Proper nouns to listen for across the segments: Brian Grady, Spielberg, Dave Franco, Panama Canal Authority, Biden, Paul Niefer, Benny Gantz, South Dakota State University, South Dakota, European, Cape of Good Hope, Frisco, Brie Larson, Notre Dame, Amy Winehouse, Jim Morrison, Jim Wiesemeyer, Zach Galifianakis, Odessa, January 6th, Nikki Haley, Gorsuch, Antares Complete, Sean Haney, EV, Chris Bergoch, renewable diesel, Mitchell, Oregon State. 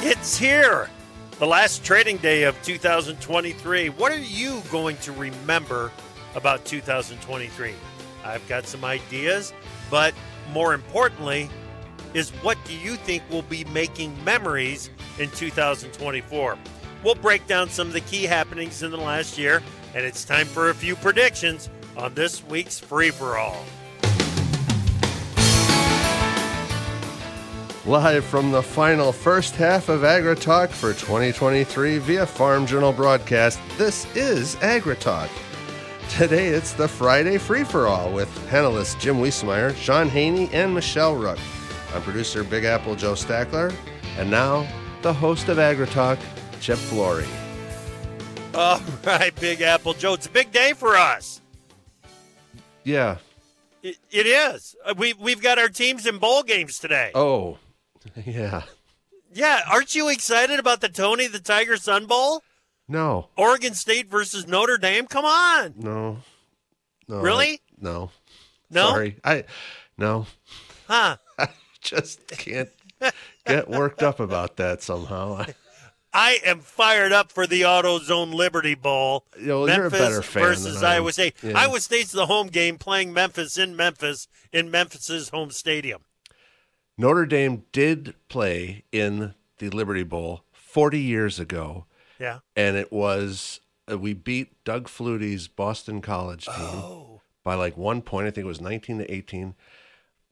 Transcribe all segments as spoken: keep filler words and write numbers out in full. It's here, the last trading day of two thousand twenty-three. What are you going to remember about two thousand twenty-three? I've got some ideas, but more importantly is what do you think will be making memories in two thousand twenty-four? We'll break down some of the key happenings in the last year, and it's time for a few predictions on this week's Free For All. Live from the final first half of AgriTalk for twenty twenty-three via Farm Journal Broadcast, this is AgriTalk. Today it's the Friday free-for-all with panelists Jim Wiesemeyer, Sean Haney, and Michelle Rook. I'm producer Big Apple Joe Stackler, and now the host of AgriTalk, Chip Flory. All right, Big Apple Joe, it's a big day for us. Yeah. It, it is. We, we've got our teams in bowl games today. Oh. Yeah. Yeah. Aren't you excited about the Tony the Tiger Sun Bowl? No. Oregon State versus Notre Dame? Come on. No. No. Really? No. No? Sorry. I, no. Huh. I just can't get worked up about that somehow. I am fired up for the AutoZone Liberty Bowl. You know, Memphis, you're a better fan versus than I am. Iowa State. Yeah. Iowa State's the home game, playing Memphis in Memphis, in Memphis's home stadium. Notre Dame did play in the Liberty Bowl forty years ago. Yeah. And it was, uh, we beat Doug Flutie's Boston College team oh. by like one point. I think it was nineteen to eighteen.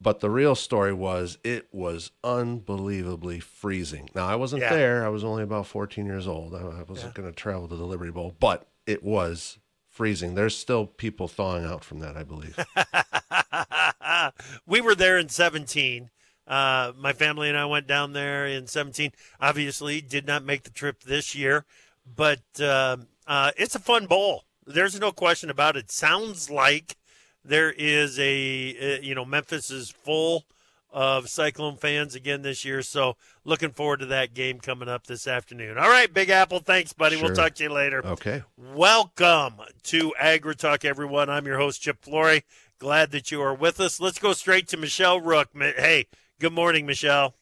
But the real story was it was unbelievably freezing. Now, I wasn't yeah. there. I was only about fourteen years old. I wasn't yeah. going to travel to the Liberty Bowl, but it was freezing. There's still people thawing out from that, I believe. We were there in seventeen. Uh, my family and I went down there in seventeen. Obviously, did not make the trip this year, but uh, uh, it's a fun bowl. There's no question about it. Sounds like there is a, uh, you know, Memphis is full of Cyclone fans again this year, so looking forward to that game coming up this afternoon. All right, Big Apple, thanks, buddy. Sure. We'll talk to you later. Okay. Welcome to AgriTalk, everyone. I'm your host, Chip Flory. Glad that you are with us. Let's go straight to Michelle Rook. Hey. Good morning, Michelle.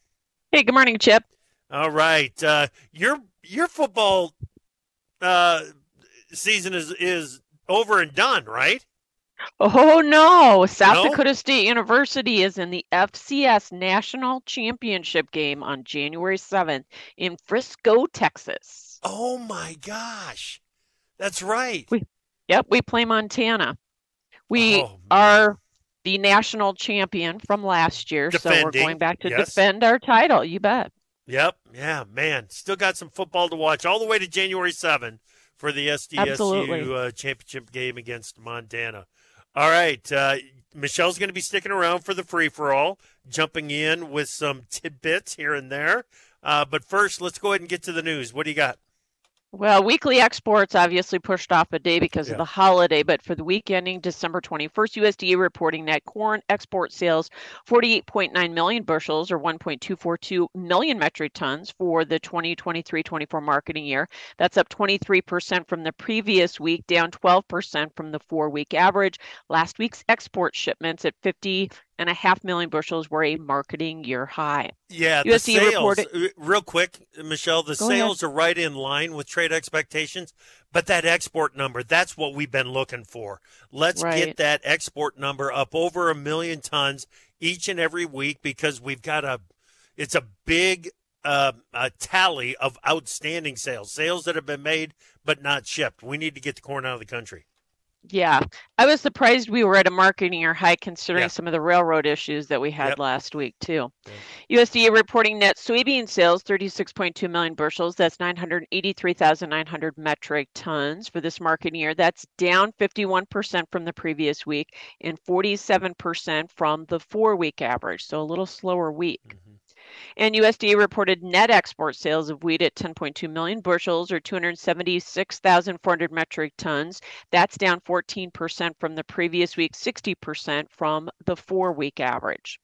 Hey, good morning, Chip. All right, uh, your your football uh, season is is over and done, right? Oh no! South no? Dakota State University is in the F C S National Championship game on January seventh in Frisco, Texas. Oh my gosh, that's right. We, yep, we play Montana. We oh, are. the national champion from last year. Defending, so we're going back to yes. defend our title. You bet. Yep. Yeah, man. Still got some football to watch all the way to January seventh for the S D S U uh, championship game against Montana. All right. Uh, Michelle's going to be sticking around for the free-for-all, jumping in with some tidbits here and there. Uh, but first, let's go ahead and get to the news. What do you got? Well, weekly exports obviously pushed off a day because yeah. of the holiday, but for the week ending December twenty-first, U S D A reporting that corn export sales forty-eight point nine million bushels or one point two four two million metric tons for the twenty twenty-three twenty-four marketing year. That's up twenty-three percent from the previous week, down twelve percent from the four-week average. Last week's export shipments at fifty and a half million bushels were a marketing year high. Yeah, the U S D A sales, reported, real quick, Michelle, the sales ahead. are right in line with trade expectations, but that export number, that's what we've been looking for. Let's right. get that export number up over a million tons each and every week, because we've got a, it's a big uh, a tally of outstanding sales, sales that have been made but not shipped. We need to get the corn out of the country. Yeah, I was surprised we were at a marketing year high considering yeah. some of the railroad issues that we had yep. last week, too. Yeah. U S D A reporting net soybean sales, thirty-six point two million bushels. That's nine hundred eighty-three thousand nine hundred metric tons for this marketing year. That's down fifty-one percent from the previous week and forty-seven percent from the four-week average, so a little slower week. Mm-hmm. And U S D A reported net export sales of wheat at ten point two million bushels, or two hundred seventy-six thousand four hundred metric tons. That's down fourteen percent from the previous week, sixty percent from the four-week average.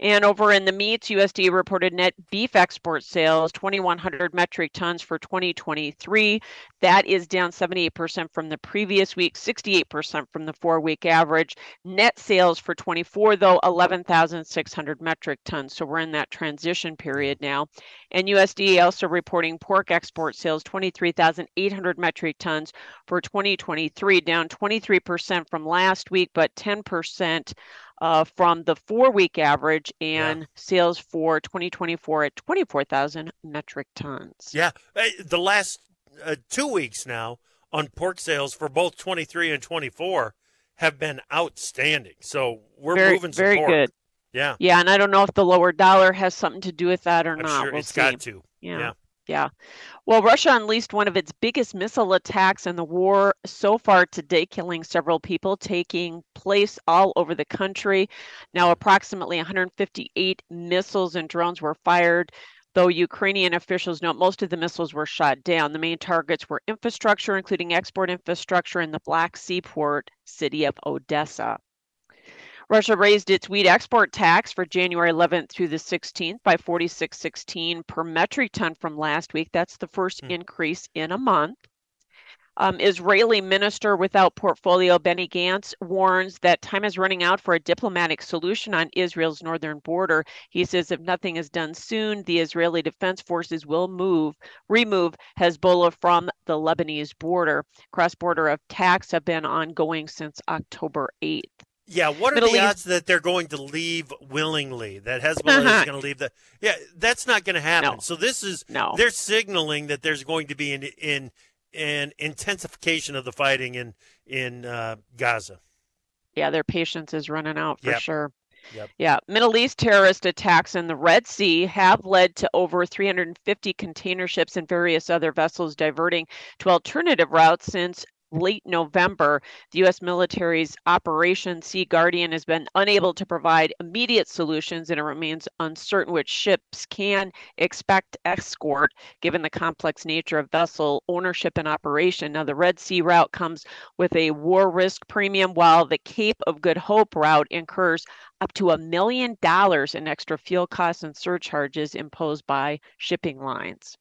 And over in the meats, U S D A reported net beef export sales, twenty-one hundred metric tons for twenty twenty-three. That is down seventy-eight percent from the previous week, sixty-eight percent from the four-week average. Net sales for twenty-four, though, eleven thousand six hundred metric tons. So we're in that transition period now. And U S D A also reporting pork export sales, twenty-three thousand eight hundred metric tons for twenty twenty-three, down twenty-three percent from last week, but ten percent Uh, from the four-week average, and yeah. sales for twenty twenty-four at twenty-four thousand metric tons. Yeah, the last uh, two weeks now on pork sales for both twenty-three and twenty-four have been outstanding. So we're very, moving some very pork. Good. Yeah, yeah, and I don't know if the lower dollar has something to do with that or I'm not. Sure we'll it's see. Got to. Yeah. yeah. Yeah. Well, Russia unleashed one of its biggest missile attacks in the war so far today, killing several people, taking place all over the country. Now, approximately one hundred fifty-eight missiles and drones were fired, though Ukrainian officials note most of the missiles were shot down. The main targets were infrastructure, including export infrastructure in the Black Sea port city of Odessa. Russia raised its wheat export tax for January eleventh through the sixteenth by forty-six sixteen per metric ton from last week. That's the first mm. increase in a month. Um, Israeli minister without portfolio Benny Gantz warns that time is running out for a diplomatic solution on Israel's northern border. He says if nothing is done soon, the Israeli Defense Forces will move, remove Hezbollah from the Lebanese border. Cross-border attacks have been ongoing since October eighth. Yeah, what are Middle the East. odds that they're going to leave willingly, that Hezbollah uh-huh. is going to leave? The, yeah, that's not going to happen. No. So this is, no. they're signaling that there's going to be an, an, an intensification of the fighting in, in uh, Gaza. Yeah, their patience is running out for yep. sure. Yep. Yeah, Middle East terrorist attacks in the Red Sea have led to over three hundred fifty container ships and various other vessels diverting to alternative routes since late November. The U S military's Operation Sea Guardian has been unable to provide immediate solutions, and it remains uncertain which ships can expect escort, given the complex nature of vessel ownership and operation. Now, the Red Sea route comes with a war risk premium, while the Cape of Good Hope route incurs up to a million dollars in extra fuel costs and surcharges imposed by shipping lines.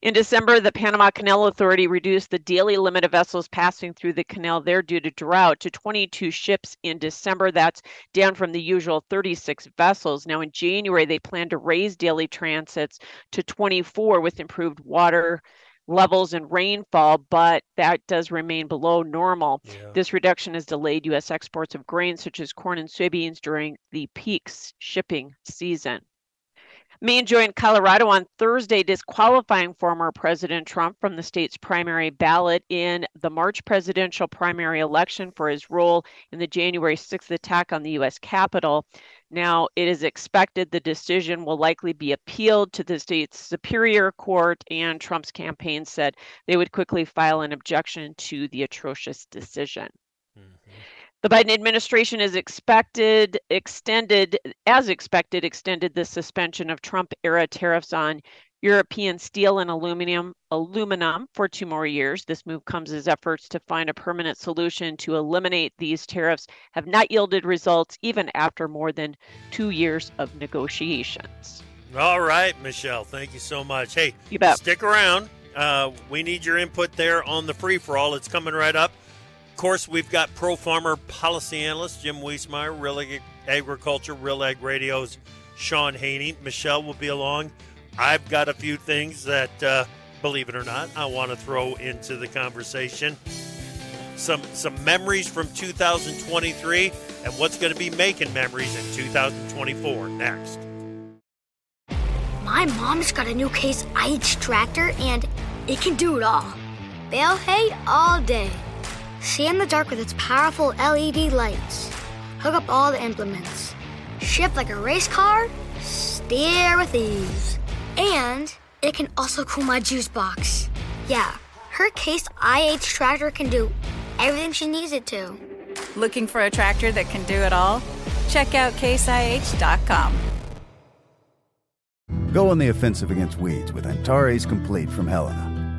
In December, the Panama Canal Authority reduced the daily limit of vessels passing through the canal there due to drought to twenty-two ships in December. That's down from the usual thirty-six vessels. Now, in January, they plan to raise daily transits to twenty-four with improved water levels and rainfall, but that does remain below normal. Yeah. This reduction has delayed U S exports of grains such as corn and soybeans during the peak shipping season. Maine joined Colorado on Thursday, disqualifying former President Trump from the state's primary ballot in the March presidential primary election for his role in the January sixth attack on the U S Capitol. Now, it is expected the decision will likely be appealed to the state's Superior Court, and Trump's campaign said they would quickly file an objection to the atrocious decision. Mm-hmm. The Biden administration is expected, extended, as expected, extended the suspension of Trump-era tariffs on European steel and aluminum, aluminum for two more years. This move comes as efforts to find a permanent solution to eliminate these tariffs have not yielded results, even after more than two years of negotiations. All right, Michelle, thank you so much. Hey, you bet. Stick around. Uh, we need your input there on the free-for-all. It's coming right up. Of course, we've got Pro Farmer policy analyst Jim Wiesemeyer, Real Ag- Agriculture, Real Ag Radio's Sean Haney. Michelle will be along. I've got a few things that, uh, believe it or not, I want to throw into the conversation. Some some memories from two thousand twenty-three and what's going to be making memories in two thousand twenty-four. Next. My mom's got a new Case I H tractor, and it can do it all. Bale hay all day. See in the dark with its powerful L E D lights. Hook up all the implements. Shift like a race car. Steer with ease. And it can also cool my juice box. Yeah, her Case I H tractor can do everything she needs it to. Looking for a tractor that can do it all? Check out Case I H dot com. Go on the offensive against weeds with Antares Complete from Helena.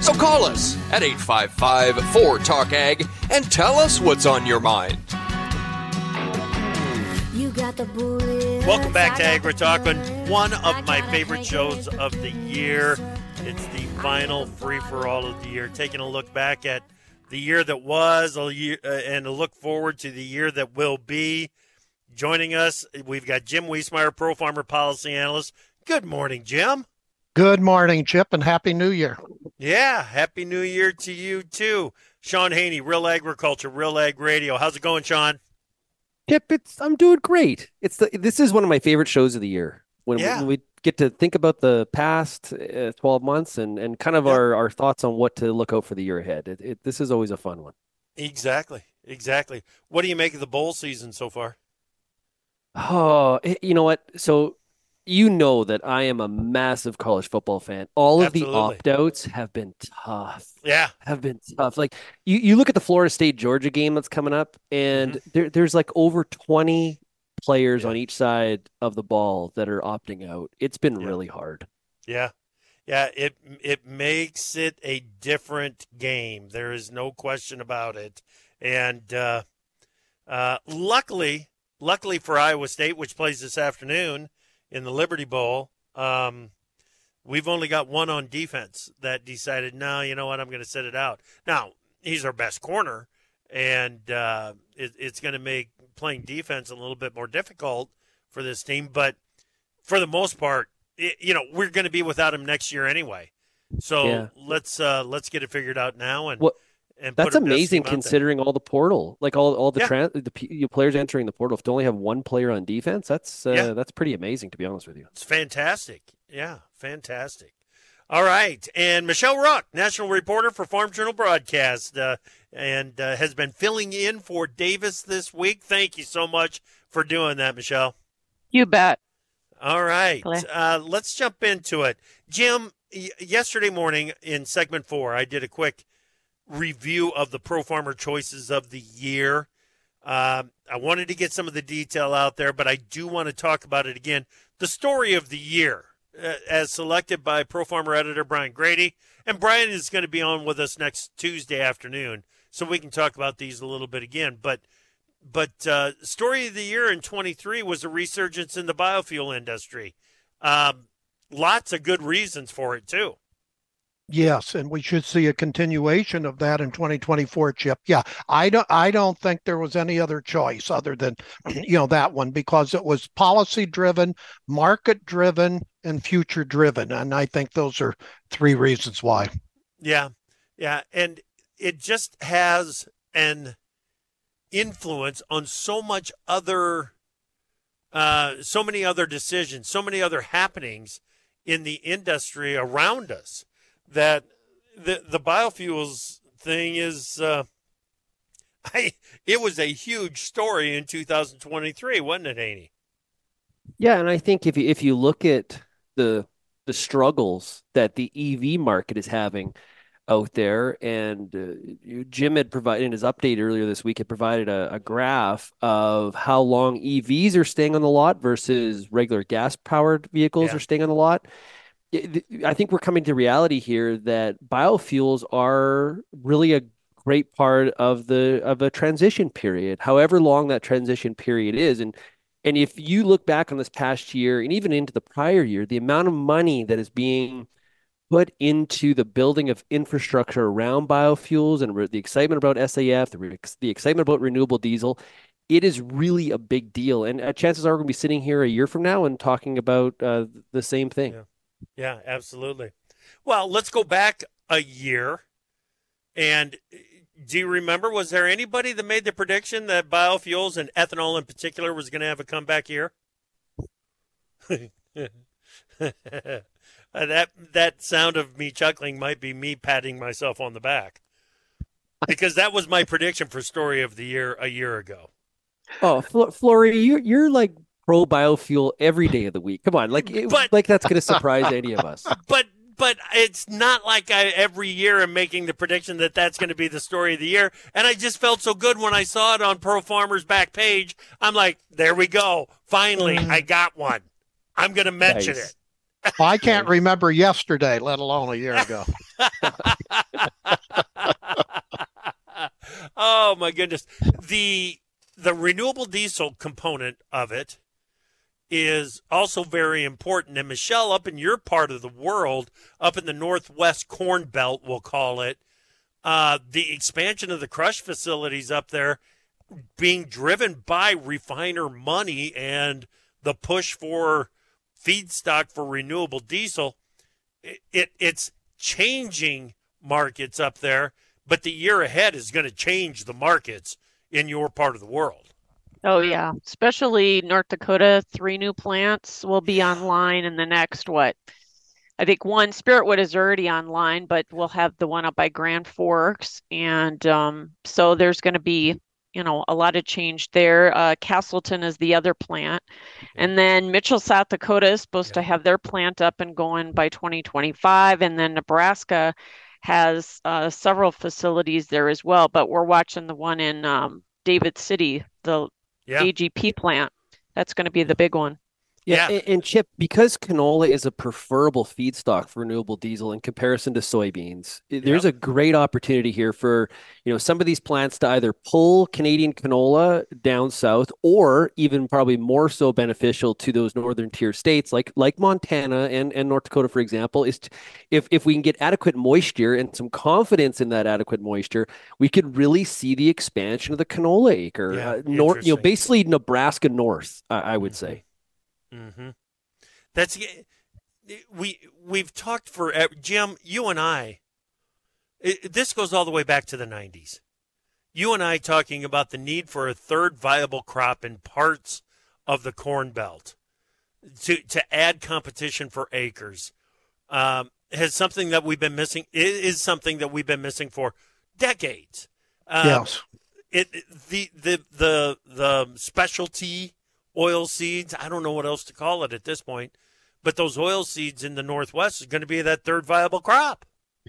So call us at eight five five, four talk ag and tell us what's on your mind. You got the bullets. Welcome back to AgriTalk, and one of my favorite shows of the year. It's the final free-for-all of the year, taking a look back at the year that was a year, uh, and a look forward to the year that will be. Joining us, we've got Jim Wiesemeyer, Pro Farmer Policy Analyst. Good morning, Jim. Good morning, Chip, and Happy New Year. Yeah, Happy New Year to you, too. Sean Haney, Real Agriculture, Real Ag Radio. How's it going, Sean? Chip, it's, I'm doing great. It's the, This is one of my favorite shows of the year. When, yeah. when we get to think about the past uh, twelve months and, and kind of yeah. our, our thoughts on what to look out for the year ahead. It, it, this is always a fun one. Exactly, exactly. What do you make of the bowl season so far? Oh, you know what? So... You know that I am a massive college football fan. All of Absolutely. the opt-outs have been tough. Yeah. Have been tough. Like you, you look at the Florida State-Georgia game that's coming up, and mm-hmm. there, there's like over twenty players yeah. on each side of the ball that are opting out. It's been yeah. really hard. Yeah. Yeah, it it makes it a different game. There is no question about it. And uh, uh, luckily, luckily for Iowa State, which plays this afternoon, in the Liberty Bowl, um, we've only got one on defense that decided, no, you know what, I'm going to sit it out. Now, he's our best corner, and uh, it, it's going to make playing defense a little bit more difficult for this team. But for the most part, it, you know, we're going to be without him next year anyway. So yeah. let's uh, let's get it figured out now. And well, and that's amazing considering all the portal, like all all the yeah. trans, the p- players entering the portal. If to only have one player on defense, that's uh, yeah. that's pretty amazing, to be honest with you. It's fantastic, yeah, fantastic. All right, and Michelle Rook, national reporter for Farm Journal Broadcast, uh, and uh, has been filling in for Davis this week. Thank you so much for doing that, Michelle. You bet. All right, uh, let's jump into it, Jim. Y- yesterday morning in segment four, I did a quick review of the Pro Farmer choices of the year. Um, I wanted to get some of the detail out there, but I do want to talk about it again. The story of the year, uh, as selected by Pro Farmer editor Brian Grady, and Brian is going to be on with us next Tuesday afternoon, so we can talk about these a little bit again. But, but uh, story of the year in twenty-three was a resurgence in the biofuel industry. Um, lots of good reasons for it too. Yes, and we should see a continuation of that in twenty twenty-four, Chip. Yeah, I don't I don't think there was any other choice other than, you know, that one, because it was policy-driven, market-driven, and future-driven. And I think those are three reasons why. Yeah, yeah. And it just has an influence on so much other, uh, so many other decisions, so many other happenings in the industry around us, that the the biofuels thing is, uh, I it was a huge story in two thousand twenty-three, wasn't it, Haney? Yeah, and I think if you, if you look at the the struggles that the E V market is having out there, and uh, Jim had provided in his update earlier this week, had provided a, a graph of how long E Vs are staying on the lot versus regular gas-powered vehicles yeah. are staying on the lot. I think we're coming to reality here that biofuels are really a great part of the of a transition period, however long that transition period is. And And if you look back on this past year and even into the prior year, the amount of money that is being put into the building of infrastructure around biofuels and re- the excitement about S A F, the, re- the excitement about renewable diesel, it is really a big deal. And uh, chances are we're going to be sitting here a year from now and talking about uh, the same thing. Yeah. yeah, absolutely. Well, let's go back a year. And do you remember, was there anybody that made the prediction that biofuels and ethanol in particular was going to have a comeback year? Uh, that that sound of me chuckling might be me patting myself on the back, because that was my prediction for Story of the Year a year ago. Oh, Fl- Flory, you're, you're like pro biofuel every day of the week. Come on, like it, but, like that's going to surprise any of us. But but it's not like I every year am making the prediction that that's going to be the story of the year. And I just felt so good when I saw it on Pro Farmer's back page. I'm like, there we go. Finally, I got one. I'm going to mention nice. it. Well, I can't remember yesterday, let alone a year ago. Oh, my goodness. The the renewable diesel component of it is also very important. And, Michelle, up in your part of the world, up in the Northwest Corn Belt, we'll call it, uh, the expansion of the crush facilities up there being driven by refiner money and the push for feedstock for renewable diesel, it, it it's changing markets up there, but the year ahead is going to change the markets in your part of the world. Oh, yeah. Especially North Dakota, three new plants will be online in the next, what? I think one, Spiritwood is already online, but we'll have the one up by Grand Forks. And um, so there's going to be, you know, a lot of change there. Uh, Castleton is the other plant. And then Mitchell, South Dakota is supposed yeah. to have their plant up and going by twenty twenty-five. And then Nebraska has uh, several facilities there as well. But we're watching the one in um, David City, the yeah. A G P plant. That's going to be the big one. Yeah. yeah. And, and Chip, because canola is a preferable feedstock for renewable diesel in comparison to soybeans, yep. there's a great opportunity here for, you know, some of these plants to either pull Canadian canola down south, or even probably more so beneficial to those northern tier states like like Montana and, and North Dakota, for example, is to, if, if we can get adequate moisture and some confidence in that adequate moisture, we could really see the expansion of the canola acre. Yeah, uh, north, you know, basically Nebraska north, I, I would mm-hmm. say. Mm-hmm. That's we we've talked for Jim. You and I. It, this goes all the way back to the nineties. You and I talking about the need for a third viable crop in parts of the Corn Belt to to add competition for acres. Um, has something that we've been missing. It is something that we've been missing for decades. Um, yes. It the the the the specialty. Oil seeds, I don't know what else to call it at this point, but those oil seeds in the Northwest is going to be that third viable crop.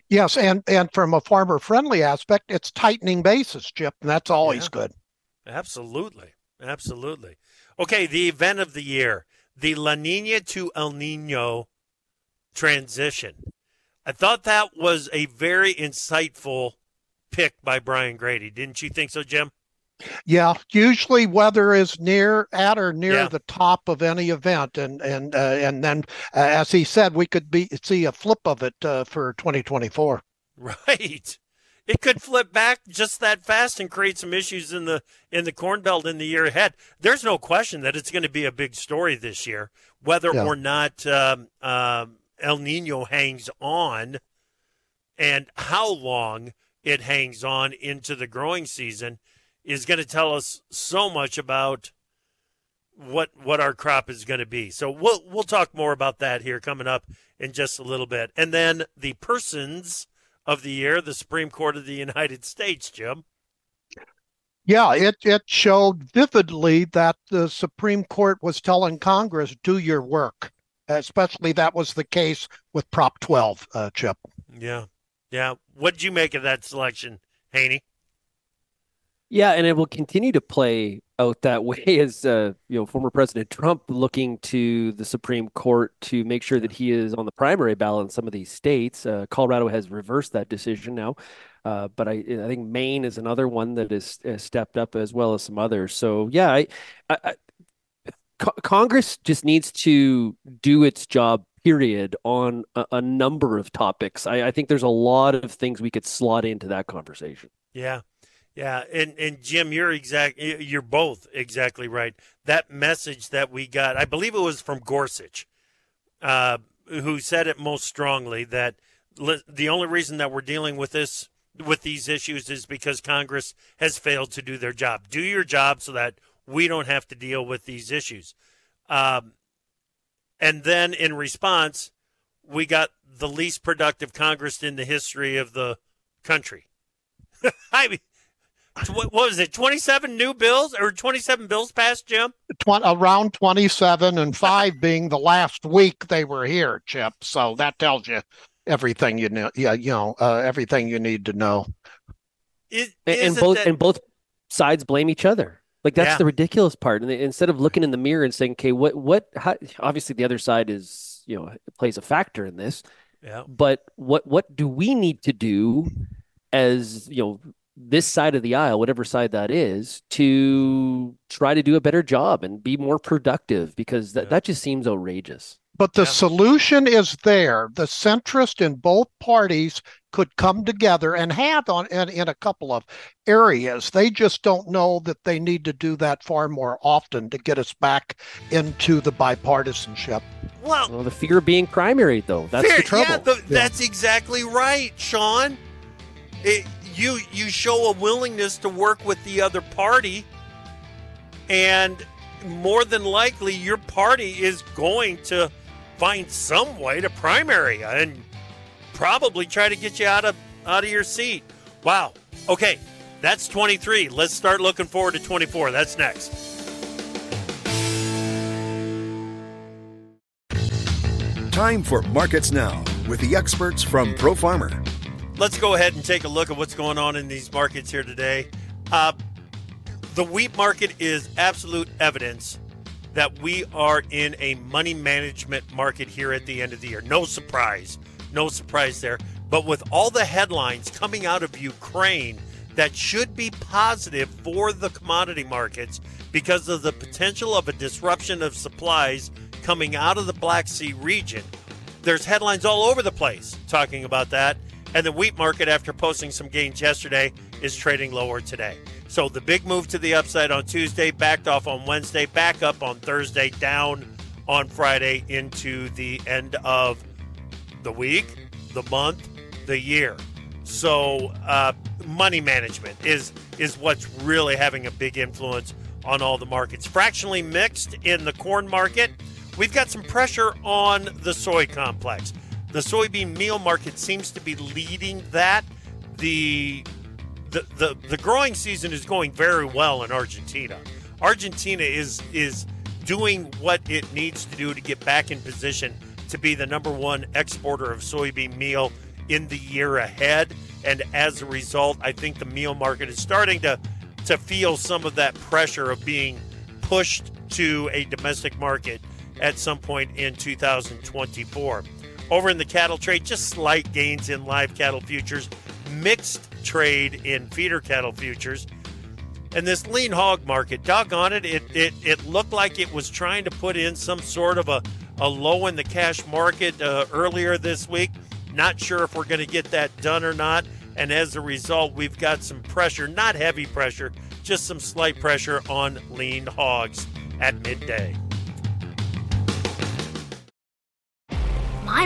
Yes, and, and from a farmer-friendly aspect, it's tightening basis, Chip, and that's always yeah. good. Absolutely, absolutely. Okay, the event of the year, the La Nina to El Nino transition. I thought that was a very insightful pick by Brian Grady. Didn't you think so, Jim? Yeah, usually weather is near at or near yeah. the top of any event, and and uh, and then, uh, as he said, we could be see a flip of it uh, for twenty twenty-four. Right, it could flip back just that fast and create some issues in the in the Corn Belt in the year ahead. There's no question that it's going to be a big story this year, whether yeah. or not um, um, El Nino hangs on, and how long it hangs on into the growing season is going to tell us so much about what what our crop is going to be. So we'll we'll talk more about that here coming up in just a little bit. And then the persons of the year, the Supreme Court of the United States, Jim. Yeah, it, it showed vividly that the Supreme Court was telling Congress, do your work. Especially that was the case with Prop twelve, uh, Chip. Yeah, yeah. What did you make of that selection, Haney? Yeah, and it will continue to play out that way as uh, you know, former President Trump looking to the Supreme Court to make sure that he is on the primary ballot in some of these states. Uh, Colorado has reversed that decision now, uh, but I, I think Maine is another one that has, has stepped up as well as some others. So yeah, I, I, I Congress just needs to do its job, period, on a, a number of topics. I, I think there's a lot of things we could slot into that conversation. Yeah. Yeah. And, and Jim, you're exact. You're both exactly right. That message that we got, I believe it was from Gorsuch, uh, who said it most strongly, that li- the only reason that we're dealing with this, with these issues, is because Congress has failed to do their job. Do your job so that we don't have to deal with these issues. Um, and then in response, we got the least productive Congress in the history of the country. I mean, what was it, twenty-seven new bills or twenty-seven bills passed, Jim? Around twenty-seven, and five being the last week they were here, Chip. So that tells you everything you know, yeah, you know, uh, everything you need to know. It, and both that... and both sides blame each other. Like, that's yeah. the ridiculous part. And they, instead of looking in the mirror and saying, "Okay, what, what?" How, obviously, the other side is, you know, plays a factor in this. Yeah. But what, what do we need to do as, you know, this side of the aisle, whatever side that is, to try to do a better job and be more productive? Because that, yeah. that just seems outrageous. But the yeah. solution is there. The centrist in both parties could come together and have on in, in a couple of areas. They just don't know that they need to do that far more often to get us back into the bipartisanship. Well, well the fear of being primary, though, that's fear, the trouble. Yeah, the, yeah. That's exactly right, Sean. It, you you show a willingness to work with the other party, and more than likely your party is going to find some way to primary and probably try to get you out of out of your seat. Wow. Okay, that's twenty-three. Let's start looking forward to twenty-four. That's next. Time for Markets Now with the experts from Pro Farmer. Let's go ahead and take a look at what's going on in these markets here today. Uh, the wheat market is absolute evidence that we are in a money management market here at the end of the year. No surprise. No surprise there. But with all the headlines coming out of Ukraine, that should be positive for the commodity markets because of the potential of a disruption of supplies coming out of the Black Sea region. There's headlines all over the place talking about that. And the wheat market, after posting some gains yesterday, is trading lower today. So the big move to the upside on Tuesday, backed off on Wednesday, back up on Thursday, down on Friday into the end of the week, the month, the year. So uh, money management is, is what's really having a big influence on all the markets. Fractionally mixed in the corn market, we've got some pressure on the soy complex. The soybean meal market seems to be leading that. The The, the the growing season is going very well in Argentina. Argentina is is doing what it needs to do to get back in position to be the number one exporter of soybean meal in the year ahead. And as a result, I think the meal market is starting to, to feel some of that pressure of being pushed to a domestic market at some point in two thousand twenty-four. Over in the cattle trade, just slight gains in live cattle futures, mixed trade in feeder cattle futures, and this lean hog market, doggone it, it it it looked like it was trying to put in some sort of a a low in the cash market uh, earlier this week. Not sure if we're going to get that done or not, and as a result we've got some pressure, not heavy pressure, just some slight pressure on lean hogs at midday. My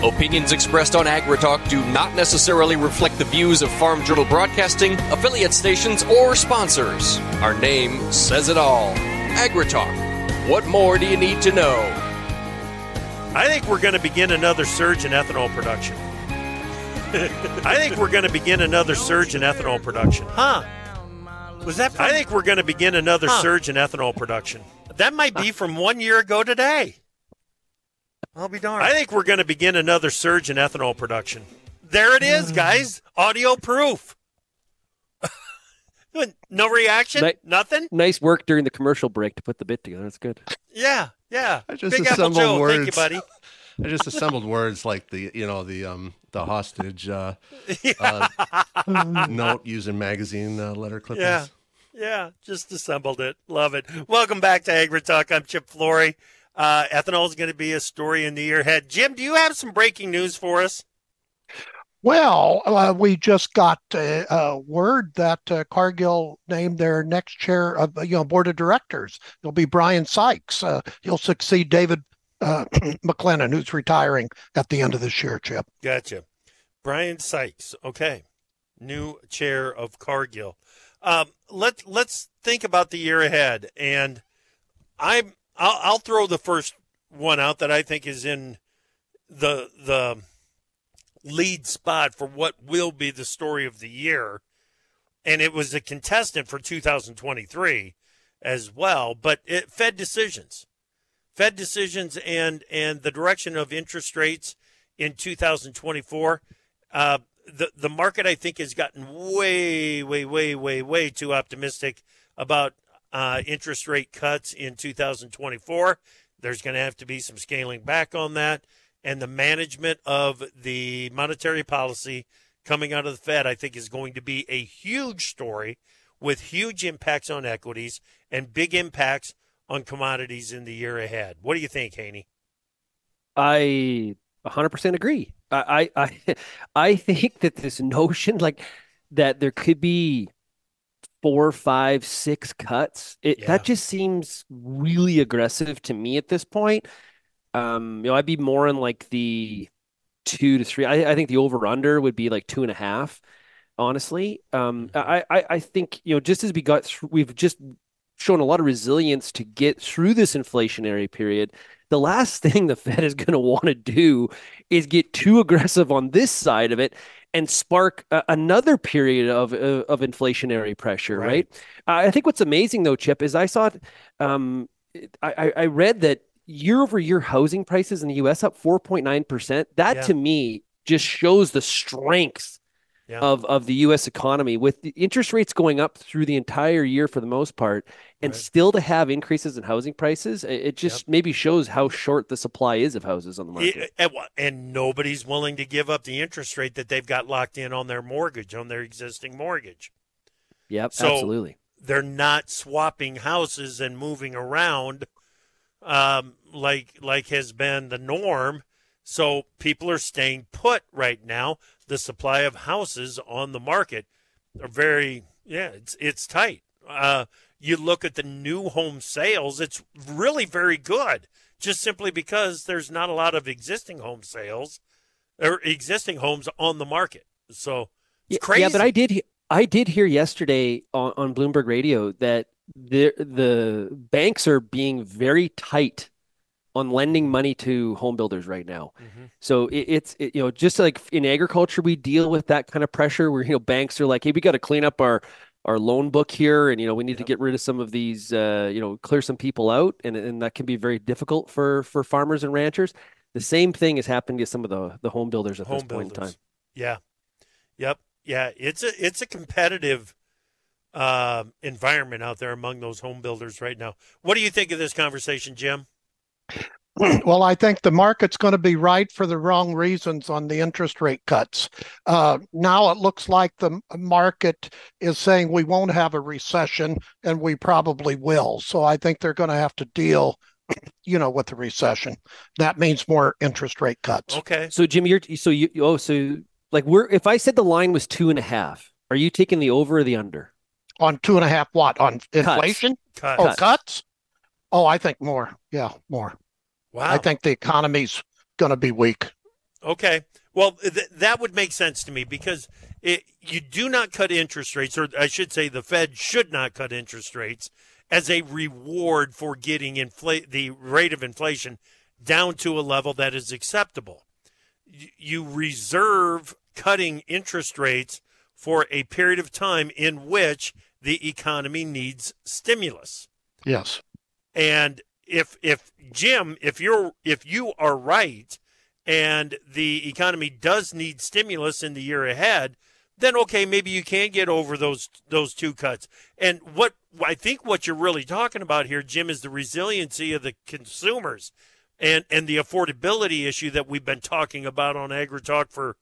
Opinions expressed on AgriTalk do not necessarily reflect the views of Farm Journal Broadcasting, affiliate stations, or sponsors. Our name says it all. AgriTalk. What more do you need to know? I think we're going to begin another surge in ethanol production. I think we're going to begin another surge in ethanol production. Huh? Was that? From- I think we're going to begin another huh. surge in ethanol production. That might be from one year ago today. I'll be darned. I think we're going to begin another surge in ethanol production. There it is, guys. Audio proof. No reaction? Ni- Nothing? Nice work during the commercial break to put the bit together. That's good. Yeah, yeah. I just Big assembled Apple Joe. Words. Thank you, buddy. I just assembled words like the, you know, the um, the hostage uh, yeah. uh, note using magazine uh, letter clippings. Yeah, yeah. Just assembled it. Love it. Welcome back to AgriTalk. I'm Chip Flory. Uh, ethanol is going to be a story in the year ahead. Jim, do you have some breaking news for us? Well, uh, we just got uh, uh, word that uh, Cargill named their next chair of you know board of directors. It'll be Brian Sykes. Uh, he'll succeed David uh, McLennan, who's retiring at the end of this year. Chip, gotcha. Brian Sykes, okay, new chair of Cargill. Um, let let's think about the year ahead, and I'm. I'll, I'll throw the first one out that I think is in the the lead spot for what will be the story of the year, and it was a contestant for two thousand twenty-three as well. But it, Fed decisions, Fed decisions, and and the direction of interest rates in two thousand twenty-four. Uh, the the market I think has gotten way way way way way too optimistic about. Uh, interest rate cuts in two thousand twenty-four. There's going to have to be some scaling back on that. And the management of the monetary policy coming out of the Fed, I think, is going to be a huge story with huge impacts on equities and big impacts on commodities in the year ahead. What do you think, Haney? I one hundred percent agree. I I, I, I think that this notion like that there could be four, five, six cuts. It, yeah. That just seems really aggressive to me at this point. Um, you know, I'd be more in like the two to three. I, I think the over under would be like two and a half. Honestly, um, I, I I think you know just as we got through, we've just shown a lot of resilience to get through this inflationary period. The last thing the Fed is going to want to do is get too aggressive on this side of it and spark uh, another period of uh, of inflationary pressure, right? right? Uh, I think what's amazing, though, Chip, is I saw um, I, I read that year-over-year housing prices in the U S up four point nine percent. That, yeah. to me, just shows the strength yeah. of, of the U S economy with the interest rates going up through the entire year for the most part, and right. still to have increases in housing prices. It just yep. maybe shows how short the supply is of houses on the market. It, and nobody's willing to give up the interest rate that they've got locked in on their mortgage, on their existing mortgage. Yep, so absolutely. They're not swapping houses and moving around um, like like has been the norm. So people are staying put right now. The supply of houses on the market are very, yeah, it's it's tight. Uh, you look at the new home sales, it's really very good, just simply because there's not a lot of existing home sales or existing homes on the market. So it's crazy. Yeah, but I did I did hear yesterday on, on Bloomberg Radio that the the banks are being very tight on lending money to home builders right now. Mm-hmm. So it, it's, it, you know, just like in agriculture, we deal with that kind of pressure where, you know, banks are like, hey, we got to clean up our, our loan book here. And, you know, we need yep. to get rid of some of these, uh, you know, clear some people out. And, and that can be very difficult for, for farmers and ranchers. The same thing is happening to some of the, the home builders at home this builders. point in time. Yeah. Yep. Yeah. It's a, it's a competitive uh, environment out there among those home builders right now. What do you think of this conversation, Jim? Well, I think the market's going to be right for the wrong reasons on the interest rate cuts. Uh, now it looks like the market is saying we won't have a recession, and we probably will. So I think they're going to have to deal, you know, with the recession. That means more interest rate cuts. Okay. So Jim, you're so you oh so like we're if I said the line was two and a half, are you taking the over or the under? On two and a half what? On inflation? Cuts. Oh, cuts. cuts? Oh, I think more. Yeah, more. Wow. I think the economy's going to be weak. Okay. Well, th- that would make sense to me because it, you do not cut interest rates, or I should say the Fed should not cut interest rates as a reward for getting infl- the rate of inflation down to a level that is acceptable. Y- you reserve cutting interest rates for a period of time in which the economy needs stimulus. Yes. And If if Jim, if you're if you are right and the economy does need stimulus in the year ahead, then okay, maybe you can get over those those two cuts. And what I think what you're really talking about here, Jim, is the resiliency of the consumers and, and the affordability issue that we've been talking about on AgriTalk for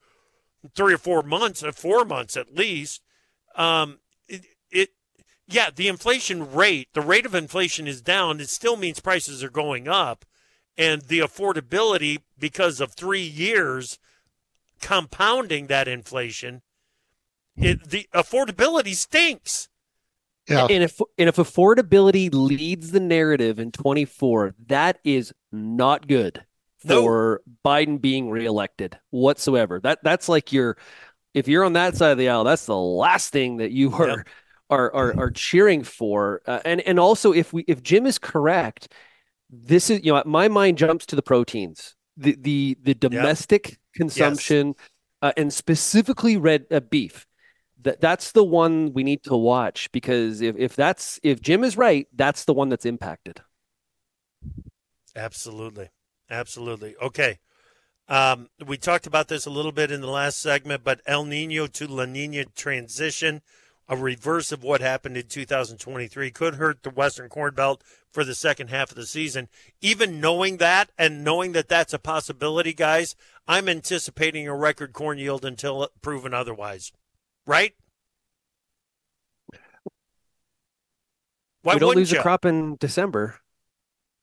three or four months, or four months at least. Um, it, it Yeah, the inflation rate, the rate of inflation is down. It still means prices are going up. And the affordability, because of three years compounding that inflation, it, the affordability stinks. Yeah. And if, and if affordability leads the narrative in twenty-four, that is not good for no. Biden being reelected whatsoever. That That's like your, if you're on that side of the aisle, that's the last thing that you are... Yep. Are, are are cheering for, uh, and and also if we if Jim is correct, this is you know my mind jumps to the proteins, the the the domestic yep. consumption, yes. uh, and specifically red uh, beef. That that's the one we need to watch because if if that's if Jim is right, that's the one that's impacted. Absolutely, absolutely. Okay, um, we talked about this a little bit in the last segment, but El Nino to La Nina transition. A reverse of what happened in two thousand twenty-three could hurt the Western Corn Belt for the second half of the season. Even knowing that and knowing that that's a possibility, guys, I'm anticipating a record corn yield until proven otherwise. Right? Why we don't lose you? a crop in December.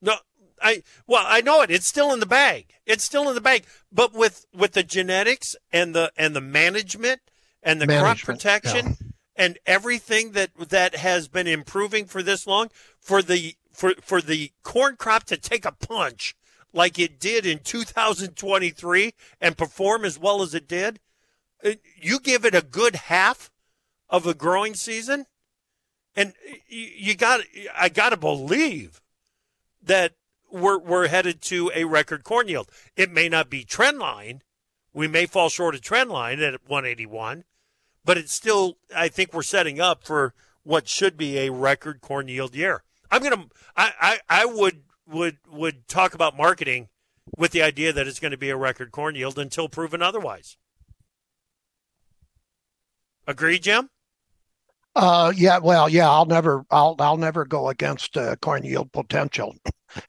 No, I well, I know it. It's still in the bag. It's still in the bag. But with, with the genetics and the and the management and the management, crop protection. Yeah. And everything that that has been improving for this long, for the for for the corn crop to take a punch like it did in two thousand twenty-three and perform as well as it did, you give it a good half of a growing season, and you, you got I got to believe that we're we're headed to a record corn yield. It may not be trend line, we may fall short of trend line at one eighty-one. But it's still, I think we're setting up for what should be a record corn yield year. I'm gonna, I, I, I would, would, would talk about marketing with the idea that it's going to be a record corn yield until proven otherwise. Agree, Jim? Uh, yeah. Well, yeah. I'll never, I'll, I'll never go against uh, corn yield potential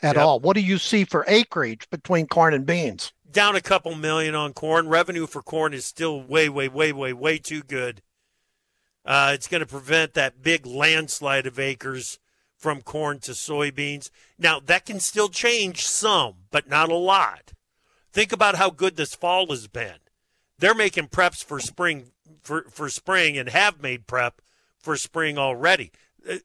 at yep. all. What do you see for acreage between corn and beans? Down a couple million on corn. Revenue for corn is still way, way, way, way, way too good. Uh, it's going to prevent that big landslide of acres from corn to soybeans. Now, that can still change some, but not a lot. Think about how good this fall has been. They're making preps for spring for, for spring and have made prep for spring already.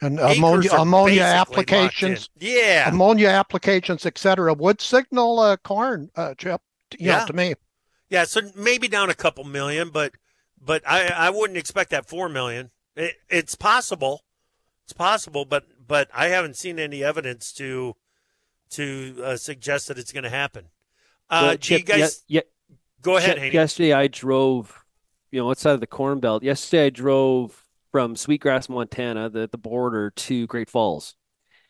And ammonia, ammonia applications, yeah, ammonia applications, et cetera, would signal uh, corn, uh, Chip, yeah, know, to me. Yeah, so maybe down a couple million, but but I, I wouldn't expect that four million. It, it's possible, it's possible, but but I haven't seen any evidence to to uh, suggest that it's going to happen. Uh, well, Chip, do you guys, yeah, yeah, go ahead. Chip, yesterday I drove, you know, outside of the Corn Belt. Yesterday I drove from Sweetgrass, Montana, the, the border to Great Falls.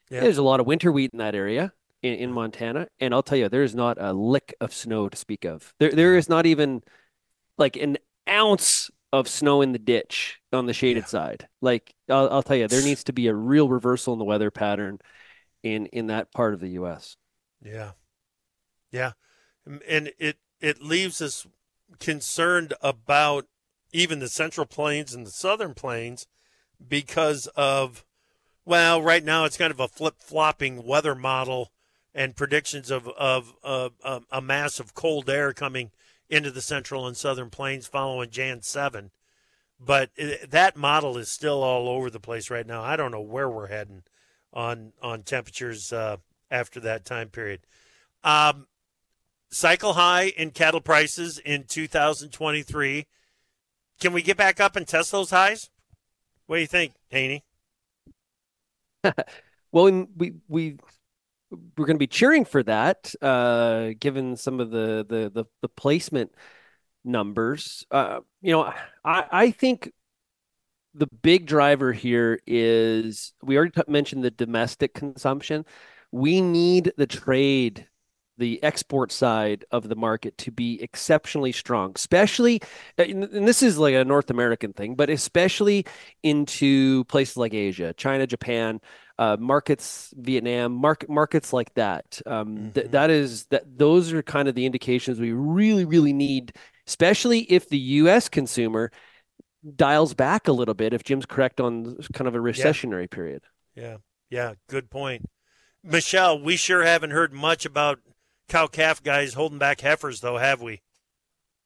Yeah. There's a lot of winter wheat in that area. in, in Montana. And I'll tell you, there's not a lick of snow to speak of. There, there is not even like an ounce of snow in the ditch on the shaded yeah. side. Like I'll, I'll tell you, there needs to be a real reversal in the weather pattern in, in that part of the U S. Yeah. Yeah. And it, it leaves us concerned about even the Central Plains and the Southern Plains because of, well, right now it's kind of a flip-flopping weather model and predictions of, of, of, of a mass of cold air coming into the Central and Southern Plains following January seventh. But it, that model is still all over the place right now. I don't know where we're heading on, on temperatures uh, after that time period. Um, cycle high in cattle prices in two thousand twenty-three. Can we get back up and test those highs? What do you think, Haney? Well, we we we're going to be cheering for that, uh, given some of the the the, the placement numbers. Uh, you know, I, I think the big driver here is we already t- mentioned the domestic consumption. We need the trade, the export side of the market to be exceptionally strong, especially, and this is like a North American thing, but especially into places like Asia, China, Japan, uh, markets, Vietnam, market, markets like that. Um, mm-hmm. th- that is that those are kind of the indications we really, really need, especially if the U S consumer dials back a little bit, if Jim's correct on kind of a recessionary yeah. period. Yeah. Yeah. Good point. Michelle, we sure haven't heard much about cow-calf guys holding back heifers, though, have we?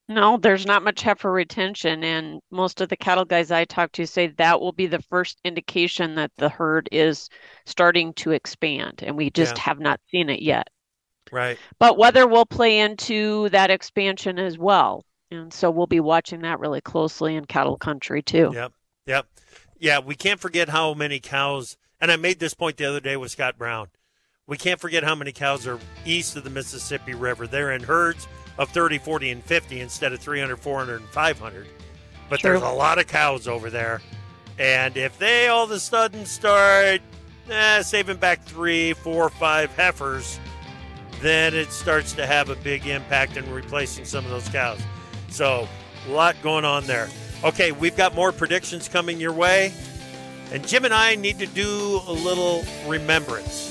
No, there's not much heifer retention, and most of the cattle guys I talk to say that will be the first indication that the herd is starting to expand, and we just yeah. have not seen it yet. Right. But weather will play into that expansion as well, and so we'll be watching that really closely in cattle country, too. Yep, yep. Yeah, we can't forget how many cows, and I made this point the other day with Scott Brown. We can't forget how many cows are east of the Mississippi River. They're in herds of thirty, forty, and fifty instead of three hundred, four hundred, and five hundred. But True. There's a lot of cows over there. And if they all of a sudden start eh, saving back three, four, five heifers, then it starts to have a big impact in replacing some of those cows. So a lot going on there. Okay, we've got more predictions coming your way. And Jim and I need to do a little remembrance.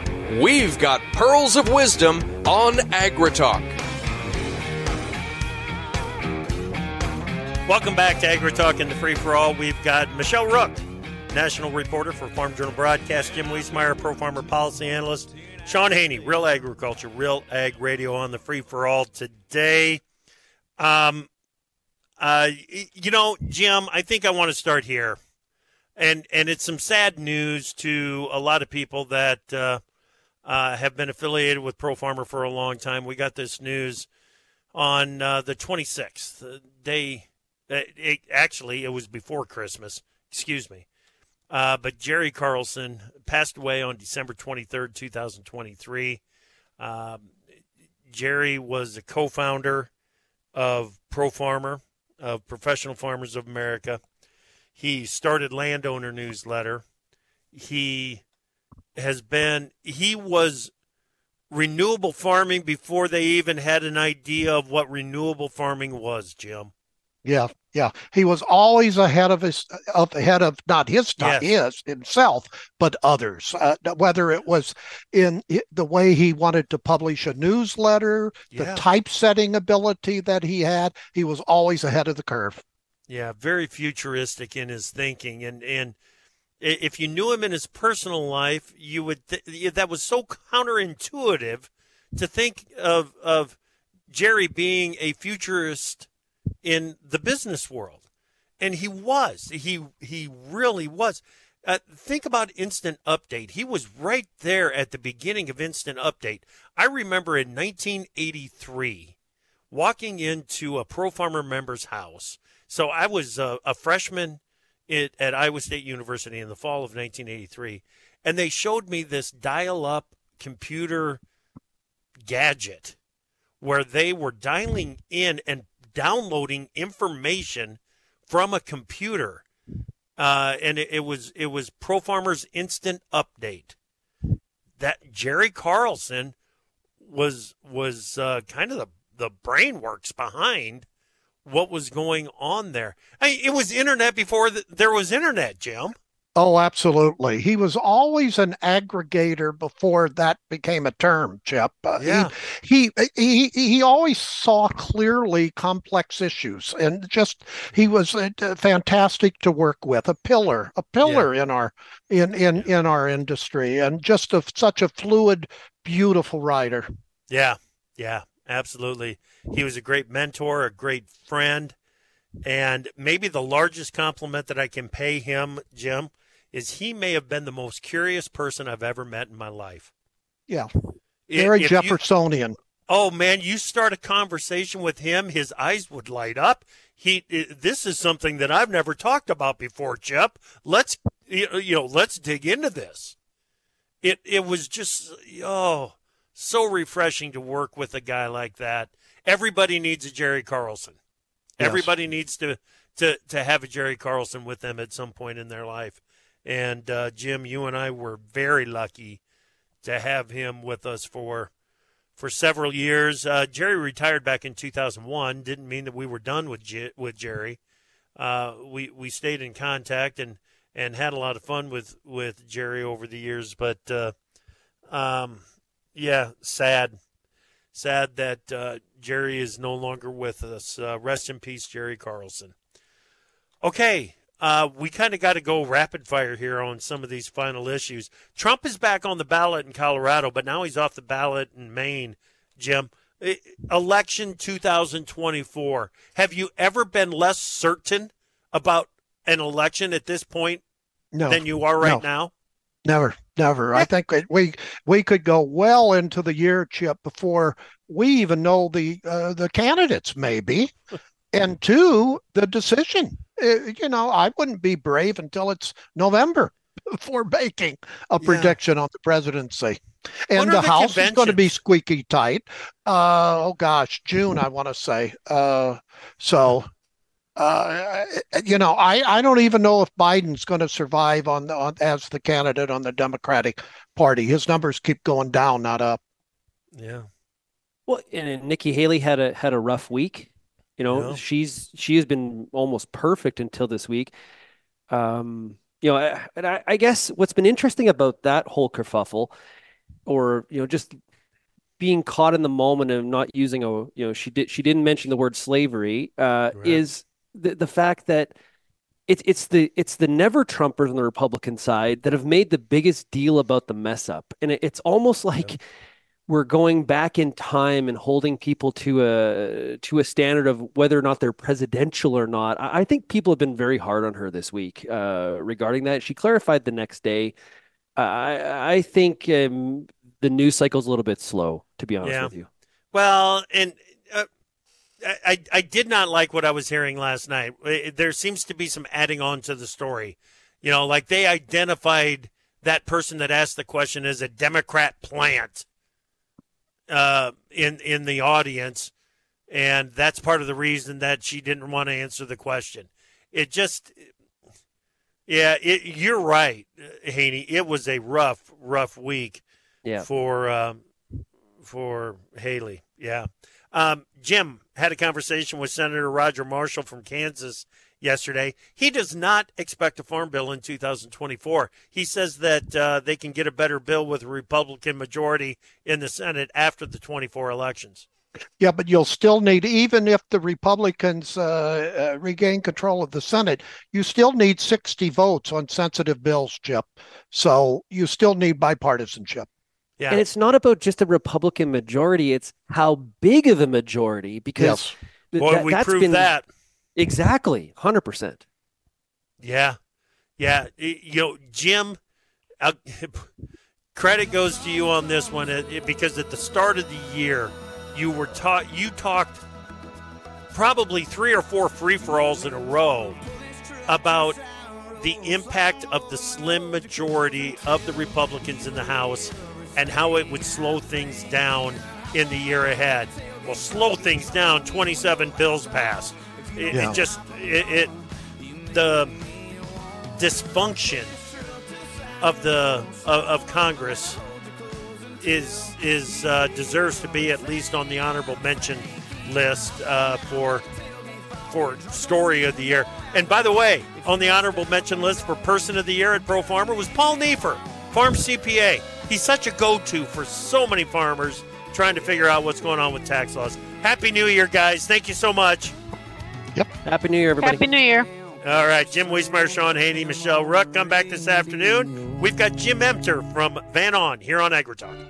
we've got Pearls of Wisdom on AgriTalk. Welcome back to AgriTalk and the Free For All. We've got Michelle Rook, national reporter for Farm Journal Broadcast, Jim Wiesemeyer, Pro Farmer policy analyst, Sean Haney, Real Agriculture, Real Ag Radio on the Free For All today. Um, uh, you know, Jim, I think I want to start here. And, and it's some sad news to a lot of people that uh, – Uh, have been affiliated with Pro Farmer for a long time. We got this news on uh, the twenty-sixth. They it, it, actually, it was before Christmas, excuse me. Uh, but Jerry Carlson passed away on December twenty-third, two thousand twenty-three. Um, Jerry was a co-founder of Pro Farmer, of Professional Farmers of America. He started Landowner Newsletter. He has been, he was renewable farming before they even had an idea of what renewable farming was, Jim. Yeah, yeah. He was always ahead of his, ahead of not his time, yes. his himself, but others. Uh, whether it was in the way he wanted to publish a newsletter, yeah. the typesetting ability that he had, he was always ahead of the curve. Yeah, very futuristic in his thinking, and and if you knew him in his personal life, you would th- that was so counterintuitive to think of of Jerry being a futurist in the business world. And he was. He he really was. Uh, think about Instant Update. He was right there at the beginning of Instant Update. I remember in nineteen eighty-three walking into a Pro Farmer member's house. So I was a, a freshman at, at Iowa State University in the fall of nineteen eighty-three, and they showed me this dial-up computer gadget where they were dialing in and downloading information from a computer, uh, and it, it was it was Pro Farmer's Instant Update. That Jerry Carlson was was uh, kind of the the brainworks behind what was going on there. I mean, it was internet before the, there was internet, Jim. Oh, absolutely. He was always an aggregator before that became a term, Chip. Uh, yeah. He, he he he always saw clearly complex issues, and just he was uh, fantastic to work with. A pillar, a pillar yeah. in our in in in our industry, and just a, such a fluid, beautiful writer. Yeah, yeah, absolutely. He was a great mentor, a great friend, and maybe the largest compliment that I can pay him, Jim, is he may have been the most curious person I've ever met in my life. Yeah. Very if, Jeffersonian. If you, oh man, you start a conversation with him, his eyes would light up. He, this is something that I've never talked about before, Chip. Let's, you know, let's dig into this. It, it was just, oh, so refreshing to work with a guy like that. Everybody needs a Jerry Carlson. Everybody yes. needs to, to, to have a Jerry Carlson with them at some point in their life. And, uh, Jim, you and I were very lucky to have him with us for for several years. Uh, Jerry retired back in two thousand one. Didn't mean that we were done with J- with Jerry. Uh, we, we stayed in contact and, and had a lot of fun with, with Jerry over the years. But, uh, um, yeah, sad. Sad that uh, Jerry is no longer with us. Uh, rest in peace, Jerry Carlson. Okay, uh, we kind of got to go rapid fire here on some of these final issues. Trump is back on the ballot in Colorado, but now he's off the ballot in Maine, Jim. Election two thousand twenty-four. Have you ever been less certain about an election at this point no, than you are right no. now? Never, never. I think we we could go well into the year, Chip, before we even know the uh, the candidates, maybe, and two, the decision. Uh, you know, I wouldn't be brave until it's November before making a yeah. prediction on the presidency. And the, the House is going to be squeaky tight. Uh, oh gosh, June, I want to say. Uh, so. Uh, you know, I, I don't even know if Biden's going to survive on, the, on as the candidate on the Democratic Party. His numbers keep going down, not up. Yeah. Well, and, and Nikki Haley had a had a rough week. You know, yeah. she's she has been almost perfect until this week. Um, you know, and I, I guess what's been interesting about that whole kerfuffle, or you know, just being caught in the moment of not using a, you know, she did she didn't mention the word slavery. Uh, right. Is The, the fact that it's it's the it's the never Trumpers on the Republican side that have made the biggest deal about the mess up, and it, it's almost like yeah. we're going back in time and holding people to a to a standard of whether or not they're presidential or not. I, I think people have been very hard on her this week uh, regarding that. She clarified the next day. Uh, I I think um, the news cycle's a little bit slow, to be honest yeah. with you. Well, and. Uh, I, I did not like what I was hearing last night. There seems to be some adding on to the story. You know, like they identified that person that asked the question as a Democrat plant uh, in in the audience, and that's part of the reason that she didn't want to answer the question. It just, yeah, it, you're right, Haney. It was a rough, rough week yeah. for um, for Haley. Yeah. Um, Jim had a conversation with Senator Roger Marshall from Kansas yesterday. He does not expect a farm bill in two thousand twenty-four. He says that uh, they can get a better bill with a Republican majority in the Senate after the twenty-four elections. Yeah, but you'll still need, even if the Republicans uh, uh, regain control of the Senate, you still need sixty votes on sensitive bills, Chip. So you still need bipartisanship. Yeah. And it's not about just a Republican majority. It's how big of a majority, because yes. Boy, th- we that's proved been... that. Exactly. one hundred percent. Yeah. Yeah. You know, Jim, I'll... credit goes to you on this one, because at the start of the year, you were taught, you talked probably three or four free-for-alls in a row about the impact of the slim majority of the Republicans in the House and how it would slow things down in the year ahead. Well, slow things down, twenty-seven bills passed. It, yeah. it just, it, it, the dysfunction of the, of, of Congress is, is, uh, deserves to be at least on the honorable mention list, uh, for, for story of the year. And by the way, on the honorable mention list for person of the year at Pro Farmer was Paul Niefer, farm C P A. He's such a go-to for so many farmers trying to figure out what's going on with tax laws. Happy New Year, guys. Thank you so much. Yep. Happy New Year, everybody. Happy New Year. All right. Jim Wiesemeyer, Sean Haney, Michelle Rook. Come back this afternoon. We've got Jim Emter from Van On here on AgriTalk.